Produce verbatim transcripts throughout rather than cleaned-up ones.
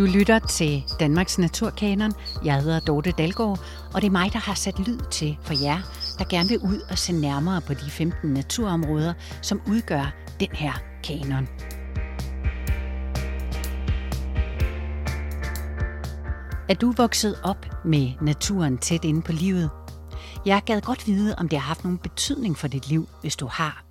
Du lytter til Danmarks Naturkanon. Jeg hedder Dorte Dalgaard, og det er mig, der har sat lyd til for jer, der gerne vil ud og se nærmere på de femten naturområder, som udgør den her kanon. Er du vokset op med naturen tæt inde på livet? Jeg gad godt vide, om det har haft nogen betydning for dit liv, hvis du har.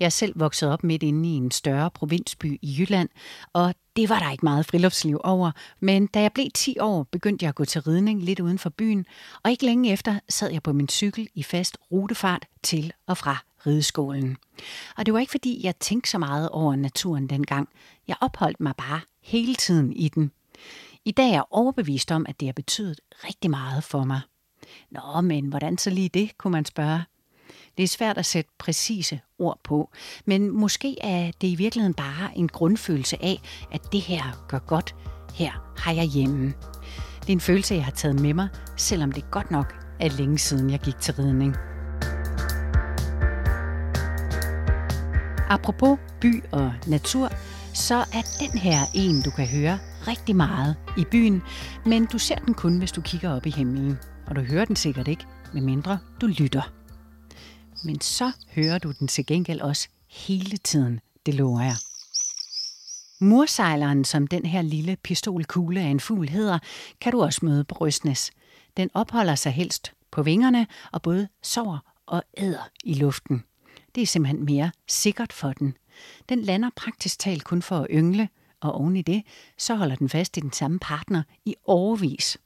Jeg er selv vokset op midt inde i en større provinsby i Jylland, og det var der ikke meget friluftsliv over. Men da jeg blev ti år, begyndte jeg at gå til ridning lidt uden for byen, og ikke længe efter sad jeg på min cykel i fast rutefart til og fra rideskolen. Og det var ikke fordi, jeg tænkte så meget over naturen dengang. Jeg opholdt mig bare hele tiden i den. I dag er jeg overbevist om, at det har betydet rigtig meget for mig. Nå, men hvordan så lige det, kunne man spørge. Det er svært at sætte præcise ord på, men måske er det i virkeligheden bare en grundfølelse af, at det her gør godt, her har jeg hjemme. Det er en følelse, jeg har taget med mig, selvom det godt nok er længe siden, jeg gik til ridning. Apropos by og natur, så er den her en, du kan høre rigtig meget i byen, men du ser den kun, hvis du kigger op i himlen, og du hører den sikkert ikke, medmindre du lytter. Men så hører du den til gengæld også hele tiden, det lover jeg. Mursejleren, som den her lille pistolkugle af en fugl hedder, kan du også møde på Røsnæs. Den opholder sig helst på vingerne og både sover og æder i luften. Det er simpelthen mere sikkert for den. Den lander praktisk talt kun for at yngle, og oven i det, så holder den fast i den samme partner i årevis.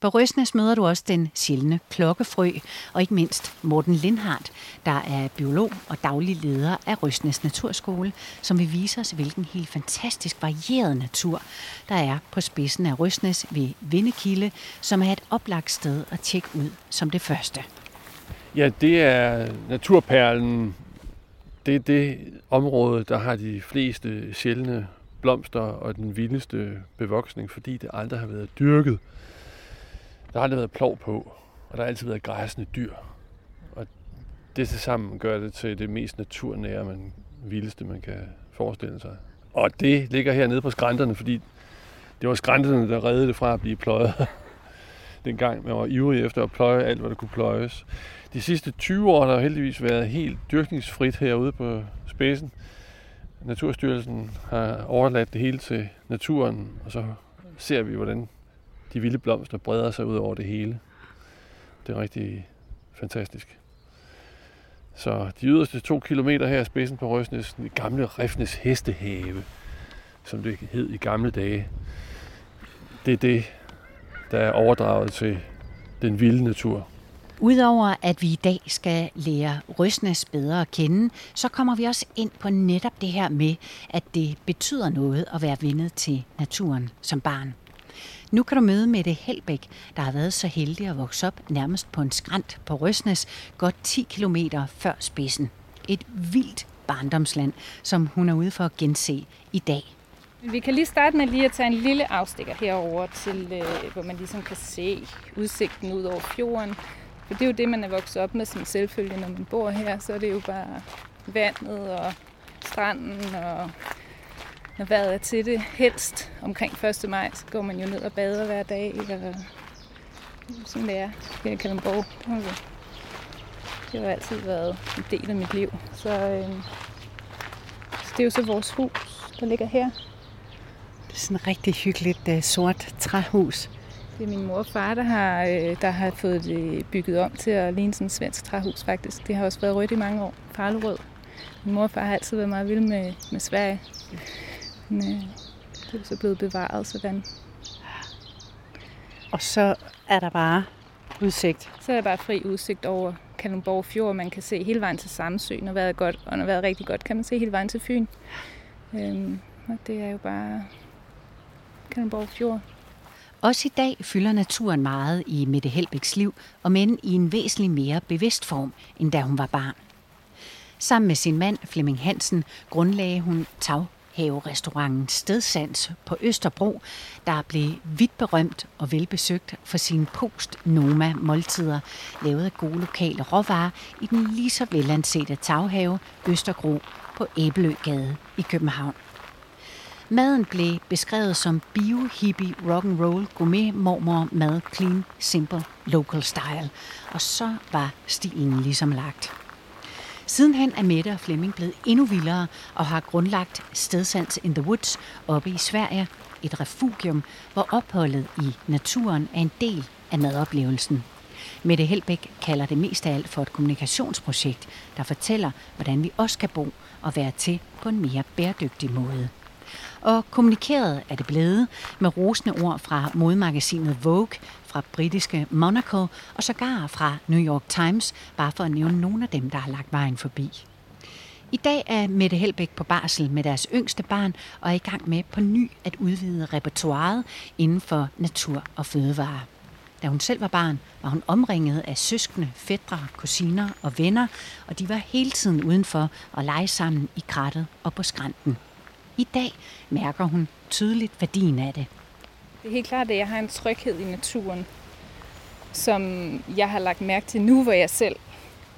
På Røsnæs møder du også den sjældne klokkefrø, og ikke mindst Morten Lindhardt, der er biolog og daglig leder af Røsnæs Naturskole, som vil vise os, hvilken helt fantastisk varieret natur, der er på spidsen af Røsnæs ved Vindekilde, som er et oplagt sted at tjekke ud som det første. Ja, det er naturperlen. Det er det område, der har de fleste sjældne blomster og den vildeste bevoksning, fordi det aldrig har været dyrket. Der har aldrig været plov på, og der har altid været græsende dyr. Og det til sammen gør det til det mest naturnære, men vildeste, man kan forestille sig. Og det ligger hernede på skrænterne, fordi det var skrænterne, der reddede det fra at blive pløjet. Dengang man var ivrig efter at pløje alt, hvad der kunne pløjes. De sidste tyve år har der heldigvis været helt dyrkningsfrit herude på spidsen. Naturstyrelsen har overladt det hele til naturen, og så ser vi, hvordan de vilde blomster breder sig ud over det hele. Det er rigtig fantastisk. Så de yderste to kilometer her i spidsen på Røsnæs, den gamle Refnes Hestehave, som det hed i gamle dage, det er det, der er overdraget til den vilde natur. Udover at vi i dag skal lære Røsnæs bedre at kende, så kommer vi også ind på netop det her med, at det betyder noget at være vennet til naturen som barn. Nu kan du møde Mette Helbæk, der har været så heldig at vokse op nærmest på en skrænt på Røsnæs, godt ti kilometer før spidsen. Et vildt barndomsland, som hun er ude for at gense i dag. Vi kan lige starte med lige at tage en lille afstikker herover til, hvor man ligesom kan se udsigten ud over fjorden. For det er jo det, man er vokset op med som selvfølge, når man bor her. Så er det jo bare vandet og stranden og... Når vejret er til det, helst omkring første maj, så går man jo ned og bader hver dag, eller sådan det er her i Kalundborg. Det har altid været en del af mit liv. Så, øh, så det er jo så vores hus, der ligger her. Det er sådan et rigtig hyggeligt uh, sort træhus. Det er min mor og far, der har, øh, der har fået det bygget om til at ligne sådan et svensk træhus faktisk. Det har også været rødt i mange år, farlerød. Min mor og far har altid været meget vild med, med Sverige. Men øh, det er så blevet bevaret sådan. Og så er der bare udsigt. Så er der bare fri udsigt over Kalundborg Fjord. Man kan se hele vejen til Samsø, når vejret er godt. Og når vejret er rigtig godt, kan man se hele vejen til Fyn. Øhm, og det er jo bare Kalundborg Fjord. Også i dag fylder naturen meget i Mette Helbæks liv, og men i en væsentlig mere bevidst form, end da hun var barn. Sammen med sin mand, Flemming Hansen, grundlagde hun taghaverestauranten Stedsans på Østerbro, der blev vidt berømt og velbesøgt for sine post-noma-måltider, lavet af gode lokale råvarer i den lige så velansete taghave Østergro på Æbeløgade i København. Maden blev beskrevet som bio-hippie, rock'n'roll, gourmet, mormor, mad, clean, simple, local style. Og så var stilen ligesom lagt. Sidenhen er Mette og Flemming blevet endnu vildere og har grundlagt Stedsans in the Woods oppe i Sverige, et refugium, hvor opholdet i naturen er en del af madoplevelsen. Mette Helbæk kalder det mest af alt for et kommunikationsprojekt, der fortæller, hvordan vi også kan bo og være til på en mere bæredygtig måde. Og kommunikeret er det blevet med rosende ord fra modemagasinet Vogue, fra britiske Monaco og sågar fra New York Times, bare for at nævne nogle af dem, der har lagt vejen forbi. I dag er Mette Helbæk på barsel med deres yngste barn og er i gang med på ny at udvide repertoiret inden for natur og fødevare. Da hun selv var barn, var hun omringet af søskende, fætre, kusiner og venner, og de var hele tiden udenfor og lege sammen i krattet og på skrænten. I dag mærker hun tydeligt værdien af det. Det er helt klart, at jeg har en tryghed i naturen, som jeg har lagt mærke til nu, hvor jeg selv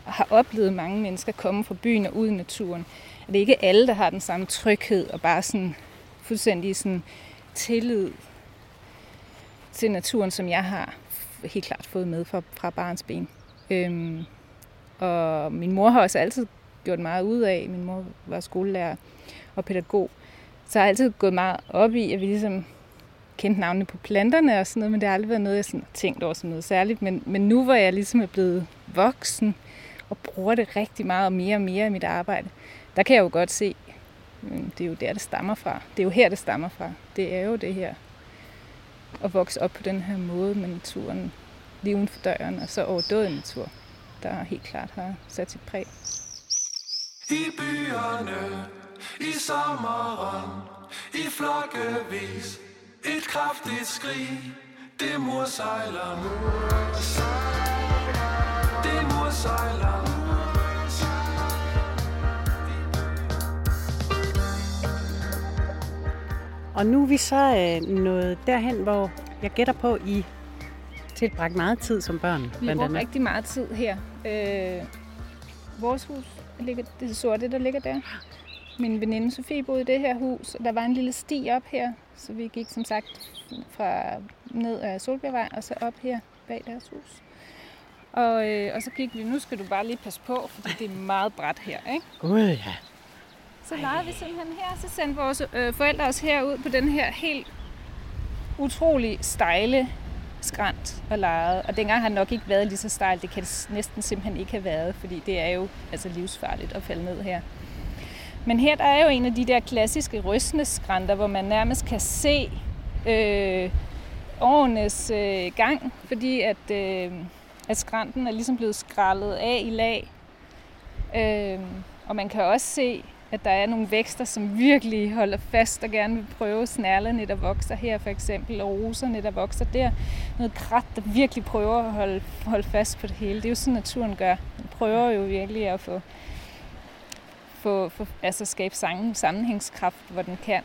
har oplevet mange mennesker komme fra byen og ud i naturen. Det er ikke alle, der har den samme tryghed og bare sådan fuldstændig sådan tillid til naturen, som jeg har helt klart fået med fra, fra barns ben. Øhm, og min mor har også altid gjort meget ud af, min mor var skolelærer og pædagog, så har jeg altid gået meget op i, at vi ligesom kendte navnene på planterne og sådan noget, men det har aldrig været noget, jeg sådan har tænkt over som noget særligt. Men, men nu, hvor jeg ligesom er blevet voksen og bruger det rigtig meget og mere og mere i mit arbejde, der kan jeg jo godt se, det er jo der, det stammer fra. Det er jo her, det stammer fra. Det er jo det her at vokse op på den her måde med naturen lige uden for døren, og så overdået natur, der helt klart har sat sit præg. I byerne, i sommeren, i flokkevis, et kraftigt skrig, det mursejler nu. Det mursejler nu. Og nu er vi så øh, nået derhen, hvor jeg gætter på, I tilbragte meget tid som børn. Vi brugte rigtig meget tid her. Øh, vores hus, ligger, det er sorte, der ligger der. Min veninde Sofie boede i det her hus, og der var en lille sti op her. Så vi gik som sagt fra ned af Solbjergvej og så op her bag deres hus. Og, øh, og så gik vi, nu skal du bare lige passe på, fordi det er meget brat her, ikke? Gud ja. Så legede vi simpelthen her, så sendte vores øh, forældre os herud på den her helt utrolig stejle skrænt og legede. Og dengang har det nok ikke været lige så stejlt, det kan det næsten simpelthen ikke have været, fordi det er jo altså livsfarligt at falde ned her. Men her der er jo en af de der klassiske Røsnæs-skrænter, hvor man nærmest kan se øh, årenes øh, gang, fordi at, øh, at skrænten er ligesom blevet skrællet af i lag. Øh, og man kan også se, at der er nogle vækster, som virkelig holder fast og gerne vil prøve snærlerne, der vokser her for eksempel, og roserne, der vokser der. Noget krat, der virkelig prøver at holde, holde fast på det hele. Det er jo sådan, naturen gør. Den prøver jo virkelig at få, få, få altså skabe sammenhængskraft, hvor den kan.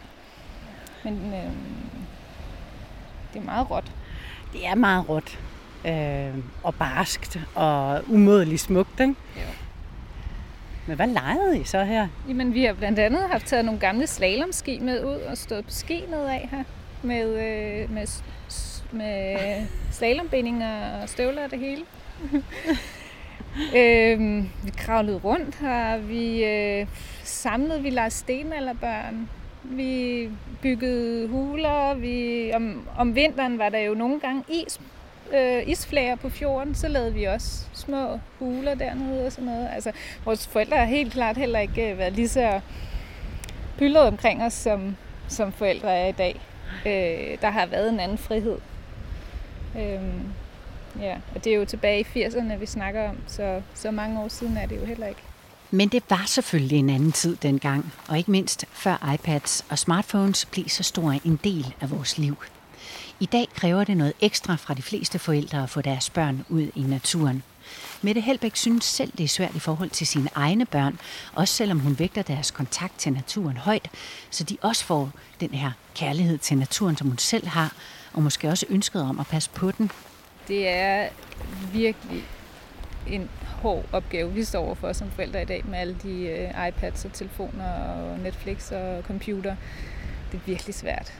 Men øh, det er meget råt. Det er meget råt. Øh, og barskt og umådeligt smukt, ikke? Jo. Men hvad legede I så her? Jamen, vi har blandt andet haft taget nogle gamle slalomski med ud og stået på ski nedad her. Med, øh, med, med slalombindinger og støvler og det hele. øhm, vi kravlede rundt her. Vi øh, samlede, vi legede stenalderbørn. Vi byggede huler. Vi, om, om vinteren var der jo nogle gange is. Øh, isflager på fjorden, så lavede vi også små huler dernede og sådan noget. Altså, vores forældre har helt klart heller ikke været lige så pyldret omkring os, som, som forældre er i dag. Øh, der har været en anden frihed. Øh, ja, og det er jo tilbage i firserne, vi snakker om, så, så mange år siden er det jo heller ikke. Men det var selvfølgelig en anden tid dengang, og ikke mindst før iPads og smartphones blev så stor en del af vores liv. I dag kræver det noget ekstra fra de fleste forældre at få deres børn ud i naturen. Mette Helbæk synes selv, det er svært i forhold til sine egne børn, også selvom hun vægter deres kontakt til naturen højt, så de også får den her kærlighed til naturen, som hun selv har, og måske også ønsket om at passe på den. Det er virkelig en hård opgave, vi står overfor som forældre i dag med alle de iPads og telefoner og Netflix og computer. det er virkelig svært.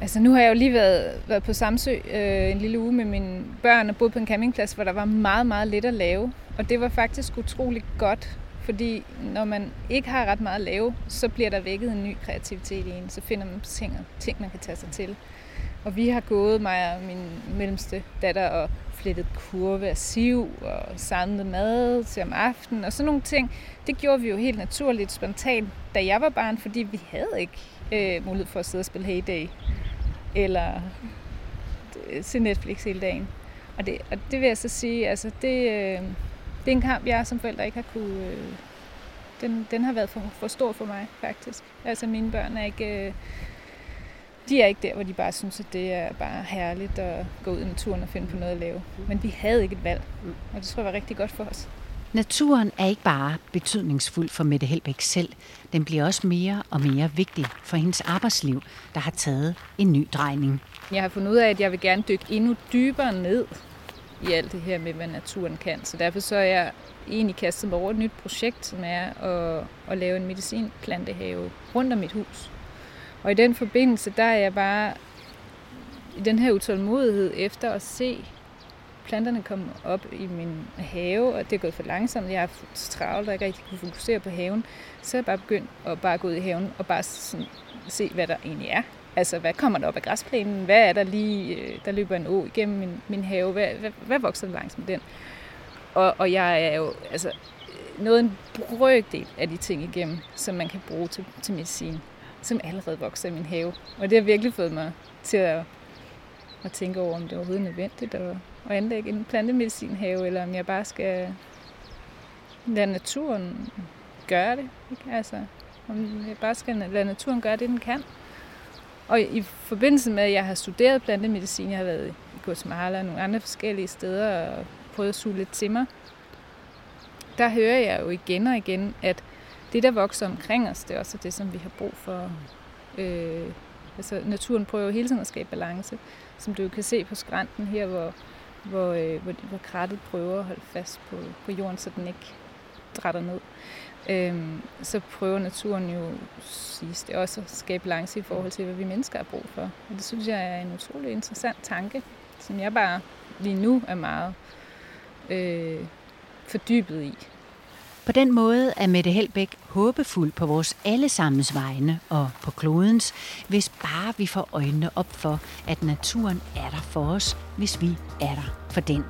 Altså nu har jeg jo lige været, været på Samsø øh, en lille uge med mine børn og boet på en campingplads, hvor der var meget, meget lidt at lave. Og det var faktisk utroligt godt, fordi når man ikke har ret meget at lave, så bliver der vækket en ny kreativitet i en. Så finder man ting, ting man kan tage sig til. Og vi har gået, mig og min mellemste datter, og flettet kurve og siv og samlet mad til om aftenen og sådan nogle ting. Det gjorde vi jo helt naturligt, spontant, da jeg var barn, fordi vi havde ikke øh, mulighed for at sidde og spille Hey Day eller se Netflix hele dagen. Og det, og det vil jeg så sige, altså det, øh, det er en kamp, jeg som forælder ikke har kunne... Øh, den, den har været for, for stor for mig, faktisk. Altså mine børn er ikke... Øh, De er ikke der, hvor de bare synes, at det er bare herligt at gå ud i naturen og finde på noget at lave. Men vi havde ikke et valg, og det tror jeg var rigtig godt for os. Naturen er ikke bare betydningsfuld for Mette Helbæk selv. Den bliver også mere og mere vigtig for hendes arbejdsliv, der har taget en ny drejning. Jeg har fundet ud af, at jeg vil gerne dykke endnu dybere ned i alt det her med, hvad naturen kan. Så derfor så er jeg egentlig kastet mig over et nyt projekt, som er at, at lave en medicinplantehave rundt om mit hus. Og i den forbindelse, der er jeg bare i den her utålmodighed efter at se planterne komme op i min have, og det er gået for langsomt, jeg har haft travlt og ikke rigtig kunne fokusere på haven, så er jeg bare begyndt at bare gå ud i haven og bare sådan se, hvad der egentlig er. Altså, hvad kommer der op af græsplænen? Hvad er der lige, der løber en å igennem min, min have? Hvad, hvad, hvad vokser der langs med den? Og, og jeg er jo altså noget en brøkdel af de ting igennem, som man kan bruge til, til medicin, som allerede vokser i min have. Og det har virkelig fået mig til at, at tænke over, om det overhovedet er nødvendigt at, at anlægge en plantemedicinhave, eller om jeg bare skal lade naturen gøre det. Ikke? Altså, om jeg bare skal lade naturen gøre det, den kan. Og i forbindelse med, at jeg har studeret plantemedicin, jeg har været i Guatemala og nogle andre forskellige steder og prøvet at suge lidt til mig, der hører jeg jo igen og igen, at det, der vokser omkring os, det er også det, som vi har brug for. Øh, altså, naturen prøver jo hele tiden at skabe balance, som du kan se på skrænten her, hvor, hvor, øh, hvor, hvor krattet prøver at holde fast på, på jorden, så den ikke drætter ned. Øh, så prøver naturen jo siges det også at skabe balance i forhold til, hvad vi mennesker har brug for. Og det synes jeg er en utrolig interessant tanke, som jeg bare lige nu er meget øh, fordybet i. På den måde er Mette Helbæk håbefuld på vores allesammens vegne og på klodens, hvis bare vi får øjnene op for, at naturen er der for os, hvis vi er der for den.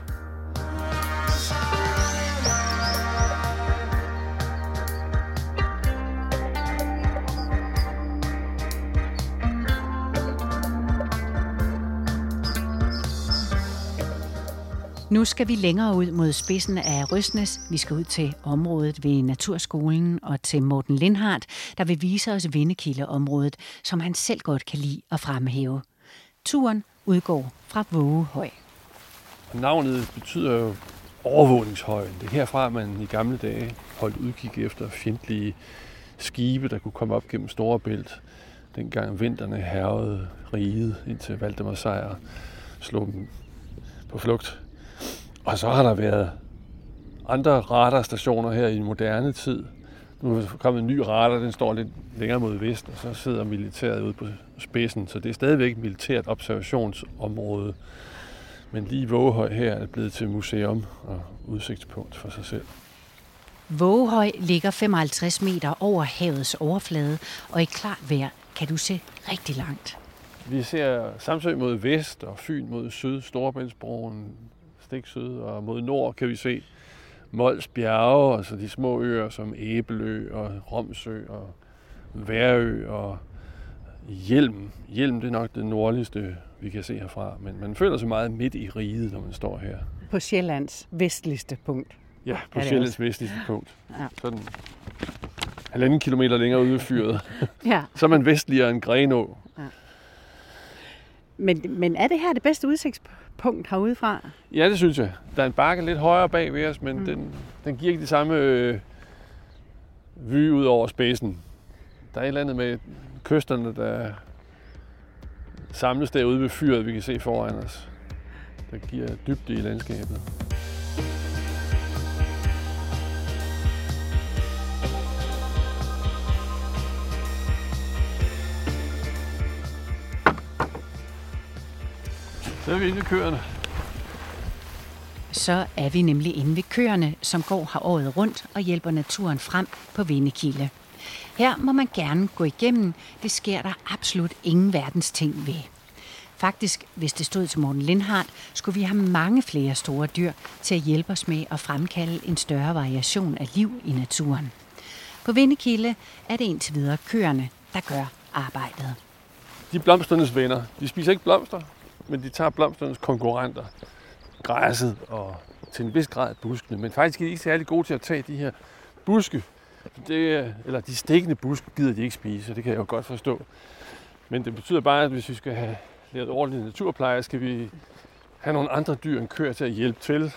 Nu skal vi længere ud mod spidsen af Røsnæs. Vi skal ud til området ved Naturskolen og til Morten Lindhardt, der vil vise os Vindekilde-området, som han selv godt kan lide at fremhæve. Turen udgår fra Vågehøj. Navnet betyder jo overvågningshøjen. Det er herfra, man i gamle dage holdt udkig efter fjendtlige skibe, der kunne komme op gennem Storebælt, dengang vinterne hærgede riget, indtil Valdemar sejr slog dem på flugt. Og så har der været andre radarstationer her i moderne tid. Nu er der kommet en ny radar, den står lidt længere mod vest, og så sidder militæret ude på spidsen. Så det er stadigvæk et militært observationsområde. Men lige Vågehøj her er blevet til museum og udsigtspunkt for sig selv. Vågehøj ligger femoghalvtreds meter over havets overflade, og i klart vejr kan du se rigtig langt. Vi ser Samsø mod vest og Fyn mod syd, Storebæltsbroen, stik syd, og mod nord kan vi se Mols Bjerge, altså de små øer som Æbelø og Romsø og Værø og Hjelm. Hjelm, det er nok det nordligste, vi kan se herfra, men man føler sig meget midt i riget, når man står her. På Sjællands vestligste punkt. Ja, på Sjællands vestligste punkt. Ja. Sådan halvanden kilometer længere ude i fyret. Ja. Så er man vestligere end Grenå. Ja. Men, men er det her det bedste udsigtspunkt herude fra? Ja, det synes jeg. Der er en bakke lidt højere bag ved os, men mm. den, den giver ikke de samme øh, vy ud over spidsen. Der er et eller andet med kysterne, der samles derude ved fyret, vi kan se foran os. Der giver dybde i landskabet. Så er vi inde i køerne. Så er vi nemlig inde ved køerne, som går her året rundt og hjælper naturen frem på Vindekilde. Her må man gerne gå igennem. Det sker der absolut ingen verdens ting ved. Faktisk, hvis det stod til Morten Lindhardt, skulle vi have mange flere store dyr til at hjælpe os med at fremkalde en større variation af liv i naturen. På Vindekilde er det indtil videre køerne, der gør arbejdet. De blomsternes venner, de spiser ikke blomster, men de tager blomsternes konkurrenter. Græsset og til en vis grad buskene, men faktisk er de ikke særlig gode til at tage de her buske. Det, eller de stikkende buske gider de ikke spise, og det kan jeg jo godt forstå. Men det betyder bare, at hvis vi skal have lidt ordentlig naturpleje, skal vi have nogle andre dyr end køer til at hjælpe til. Vi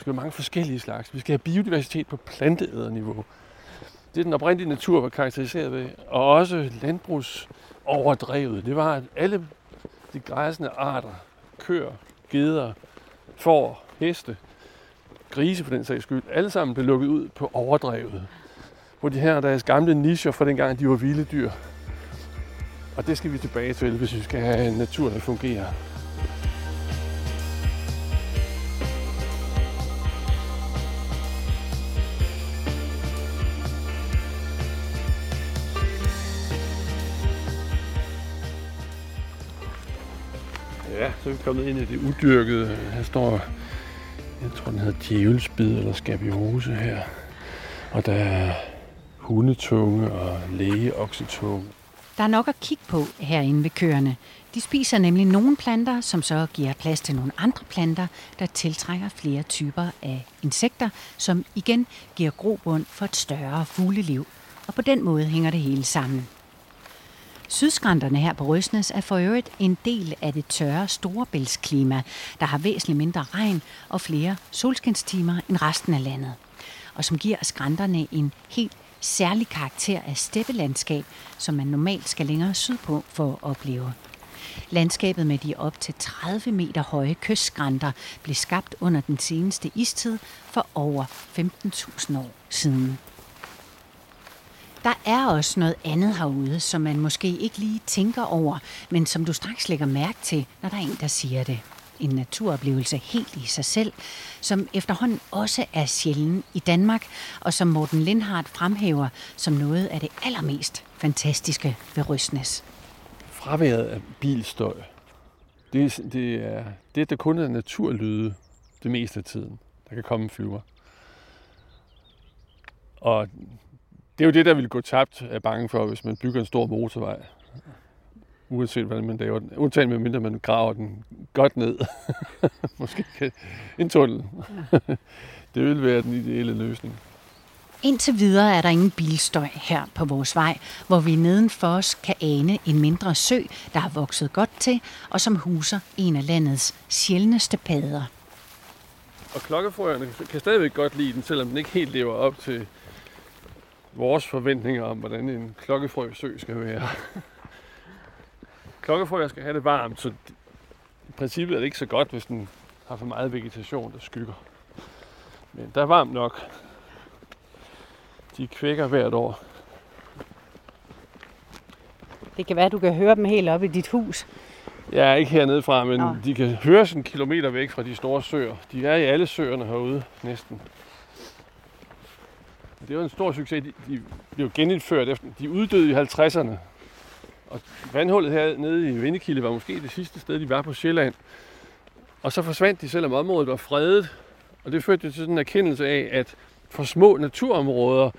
skal have mange forskellige slags. Vi skal have biodiversitet på planteæderniveau. Det den oprindelige natur var karakteriseret ved, og også landbrugsoverdrevet. Det var, at alle de græsende arter, køer, geder, får, heste, grise for den sags skyld, alle sammen blev lukket ud på overdrevet. På de her deres gamle nischer fra dengang, de var vilde dyr. Og det skal vi tilbage til, hvis vi skal have en natur, der fungerer. Ja, så er vi kommet ind i det udyrkede. Her står, jeg tror den hedder djævelsbid eller skabiose her. Og der er hundetunge og lægeoksetunge. Der er nok at kigge på herinde ved køerne. De spiser nemlig nogle planter, som så giver plads til nogle andre planter, der tiltrækker flere typer af insekter, som igen giver grobund for et større fugleliv. Og på den måde hænger det hele sammen. Sydskrænterne her på Røsnæs er for øvrigt en del af det tørre Storebæltsklima, der har væsentligt mindre regn og flere solskinstimer end resten af landet, og som giver skrænterne en helt særlig karakter af steppelandskab, som man normalt skal længere sydpå for at opleve. Landskabet med de op til tredive meter høje kystskrænter blev skabt under den seneste istid for over femten tusind år siden. Der er også noget andet herude, som man måske ikke lige tænker over, men som du straks lægger mærke til, når der er en, der siger det. En naturoplevelse helt i sig selv, som efterhånden også er sjælden i Danmark, og som Morten Lindhardt fremhæver som noget af det allermest fantastiske ved Røsnæs. Fraværet af bilstøj, det, det er det, der kun er naturlyde det meste af tiden. Der kan komme en flyver. Og det er jo det, der ville gå tabt, er bange for, hvis man bygger en stor motorvej. Uanset hvordan man laver den. Uanset med mindre man graver den godt ned. Måske en tunnel. Det vil være den ideelle løsning. Indtil videre er der ingen bilstøj her på vores vej, hvor vi nedenfor os kan ane en mindre sø, der har vokset godt til, og som huser en af landets sjældneste padder. Og klokkefrøerne kan stadigvæk godt lide den, selvom den ikke helt lever op til vores forventninger om, hvordan en klokkefrøsø skal være. Klokkefrøer skal have det varmt, så i princippet er det ikke så godt, hvis den har for meget vegetation, der skygger. Men der er varmt nok. De kvækker hvert år. Det kan være, at du kan høre dem helt oppe i dit hus. Ja, ikke hernede fra, men Nå. De kan høres en kilometer væk fra de store søer. De er i alle søerne herude, næsten. Det var en stor succes. De, de blev genindført efter. De uddøde i halvtredserne. Og vandhullet her nede i Vindekilde var måske det sidste sted, de var på Sjælland. Og så forsvandt de, selvom området var fredet. Og det førte til sådan en erkendelse af, at for små naturområder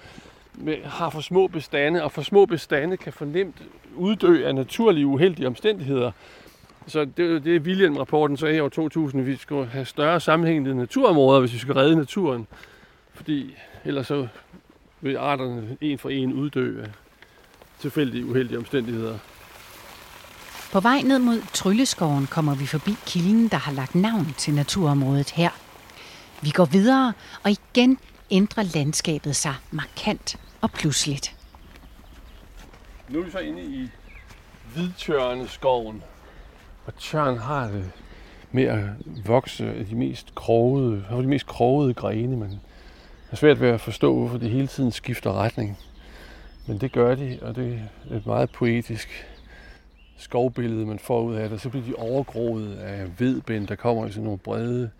har for små bestande, og for små bestande kan fornemt uddø af naturlige uheldige omstændigheder. Så det er det, William-rapporten sagde i år to tusind, vi skulle have større sammenhængende naturområder, hvis vi skal redde naturen. Fordi ellers så vil arterne en for en uddø af tilfældige uheldige omstændigheder. På vej ned mod Trylleskoven kommer vi forbi kilden, der har lagt navn til naturområdet her. Vi går videre, og igen ændrer landskabet sig markant og pludseligt. Nu er vi så inde i Hvidtjørneskoven. Og tjørn har det med at vokse af de mest krogede, de mest krogede grene, men det er svært ved at forstå, hvorfor de hele tiden skifter retning. Men det gør de, og det er meget poetisk. skovbillede, man får ud af det, så bliver de overgroet af hvedben, der kommer i sådan nogle brede,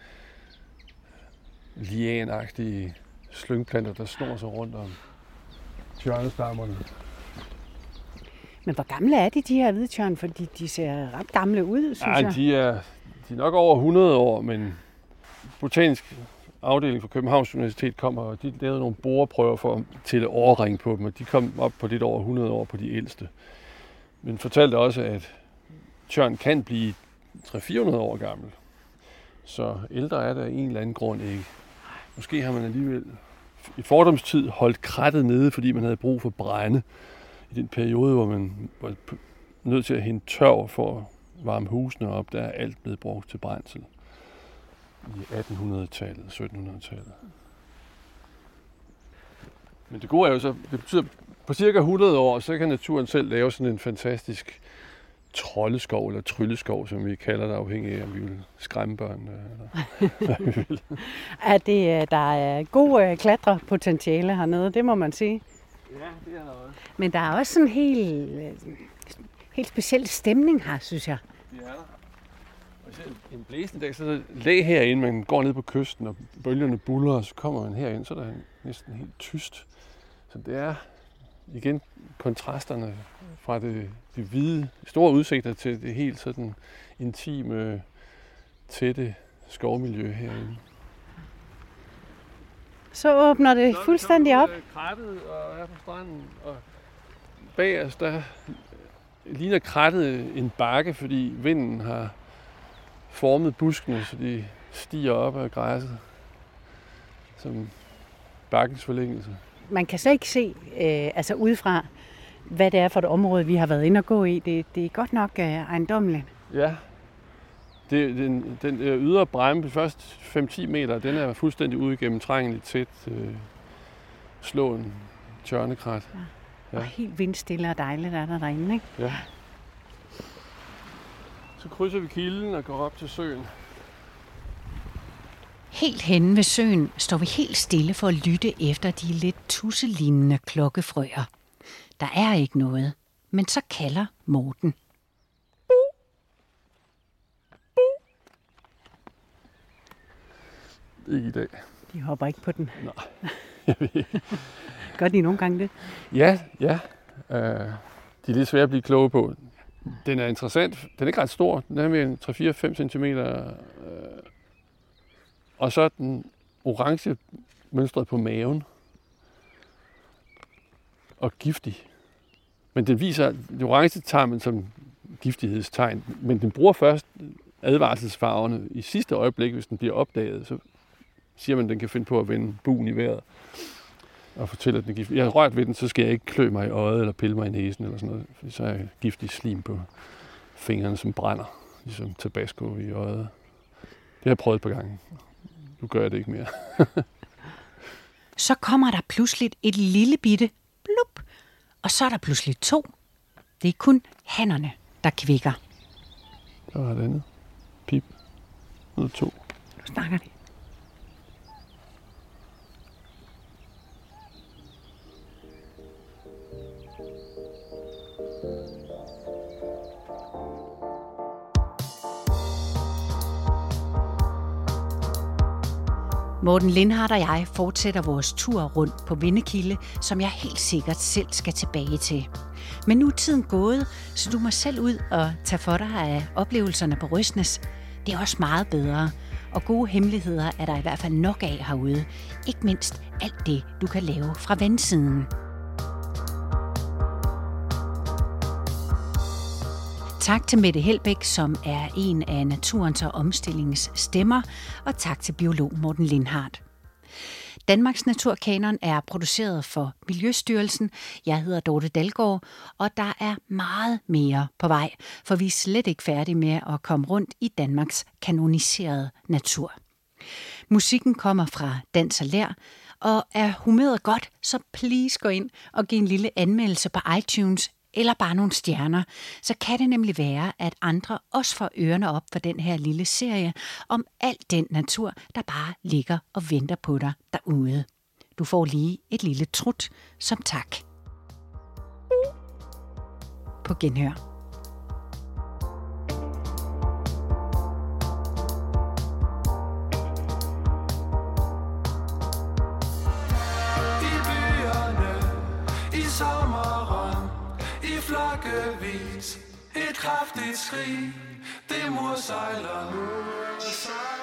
lianagtige slyngplanter, der snor sig rundt om tjørnestammerne. Men hvor gamle er de, de her hvidtjørn? Fordi de ser ret gamle ud, synes jeg. Ja, de er, de er nok over hundrede år, men botanisk afdeling fra Københavns Universitet kom, og de lavede nogle boreprøver for at tælle årring på dem, og de kom op på lidt over hundrede år på de ældste. Men fortalte også, at tjørn kan blive tre til fire hundrede år gammel. Så ældre er der en eller anden grund ikke. Måske har man alligevel i fordomstid holdt krattet nede, fordi man havde brug for brænde i den periode, hvor man var nødt til at hente tørv for at varme husene op. Der er alt blevet brugt til brændsel i attenhundredetallet, syttenhundredetallet. Men det gode er jo så, det betyder, på cirka hundrede år, så kan naturen selv lave sådan en fantastisk troldeskov, eller trylleskov, som vi kalder det, afhængig af, om vi vil skræmme børn, eller hvad vi vil. Ja, det, der er god klatrepotentiale hernede, det må man sige. Ja, det er der også. Men der er også en helt, helt speciel stemning her, synes jeg. Ja, en blæsende dag, så er læg herinde, man går ned på kysten, og bølgerne buller, og så kommer man herind, så er der næsten helt tyst. Så det er igen kontrasterne fra det, det hvide, store udsigter til det helt sådan intime, tætte skovmiljø herinde. Så åbner det fuldstændig op. Så er krattet og er på stranden, og bag os, der ligner krattet en bakke, fordi vinden har formet buskene, så de stiger op af græsset som bakkens forlængelse. Man kan slet ikke se øh, altså udefra, hvad det er for et område, vi har været inde og gå i. Det, det er godt nok øh, ejendommeligt. Ja, det, den, den ydre bræmme, først fem til ti meter, den er fuldstændig ude gennem trængeligt tæt øh, slåen tjørnekrat. Ja. Ja. Og helt vindstille og dejligt er der derinde, ikke? Ja. Så krydser vi kilden og går op til søen. Helt henne ved søen står vi helt stille for at lytte efter de lidt tusselignende klokkefrøer. Der er ikke noget, men så kalder Morten. Ikke i dag. De hopper ikke på den. Nej, jeg ved ikke. Gør de nogle gange det? Ja, ja. Uh, de er lidt svære at blive kloge på. Den er interessant. Den er ikke ret stor. Den er med tre fire fem centimeter. Og så den orange mønstret på maven. Og giftig. Men den viser den orange tarmen som giftighedstegn. Men den bruger først advarselsfarverne i sidste øjeblik, hvis den bliver opdaget. Så siger man, at den kan finde på at vende buen i vejret. Og fortæller, at den er giftig. Jeg har rørt ved den, så skal jeg ikke klø mig i øjet eller pille mig i næsen eller sådan noget. Fordi så er jeg giftig slim på fingrene, som brænder. Ligesom tabasco i øjet. Det har jeg prøvet et par gange. Nu gør jeg det ikke mere. Så kommer der pludselig et lille bitte blup. Og så er der pludselig to. Det er kun hænderne, der kvikker. Der var et andet. Pip. Nu to. Nu snakker de. Morten Lindhardt og jeg fortsætter vores tur rundt på Vindekilde, som jeg helt sikkert selv skal tilbage til. Men nu er tiden gået, så du må selv ud og tage for dig af oplevelserne på Røsnæs. Det er også meget bedre, og gode hemmeligheder er der i hvert fald nok af herude. Ikke mindst alt det, du kan lave fra vandsiden. Tak til Mette Helbæk, som er en af naturens og omstillingens stemmer, og tak til biolog Morten Lindhardt. Danmarks Naturkanon er produceret for Miljøstyrelsen. Jeg hedder Dorte Dalgaard, og der er meget mere på vej, for vi er slet ikke færdige med at komme rundt i Danmarks kanoniserede natur. Musikken kommer fra Dans og Lær, og er humøret godt, så please gå ind og give en lille anmeldelse på iTunes eller bare nogle stjerner, så kan det nemlig være, at andre også får ørerne op for den her lille serie om al den natur, der bare ligger og venter på dig derude. Du får lige et lille trut som tak. På genhør. flokkevis, et kraftigt skrig, det mursejler.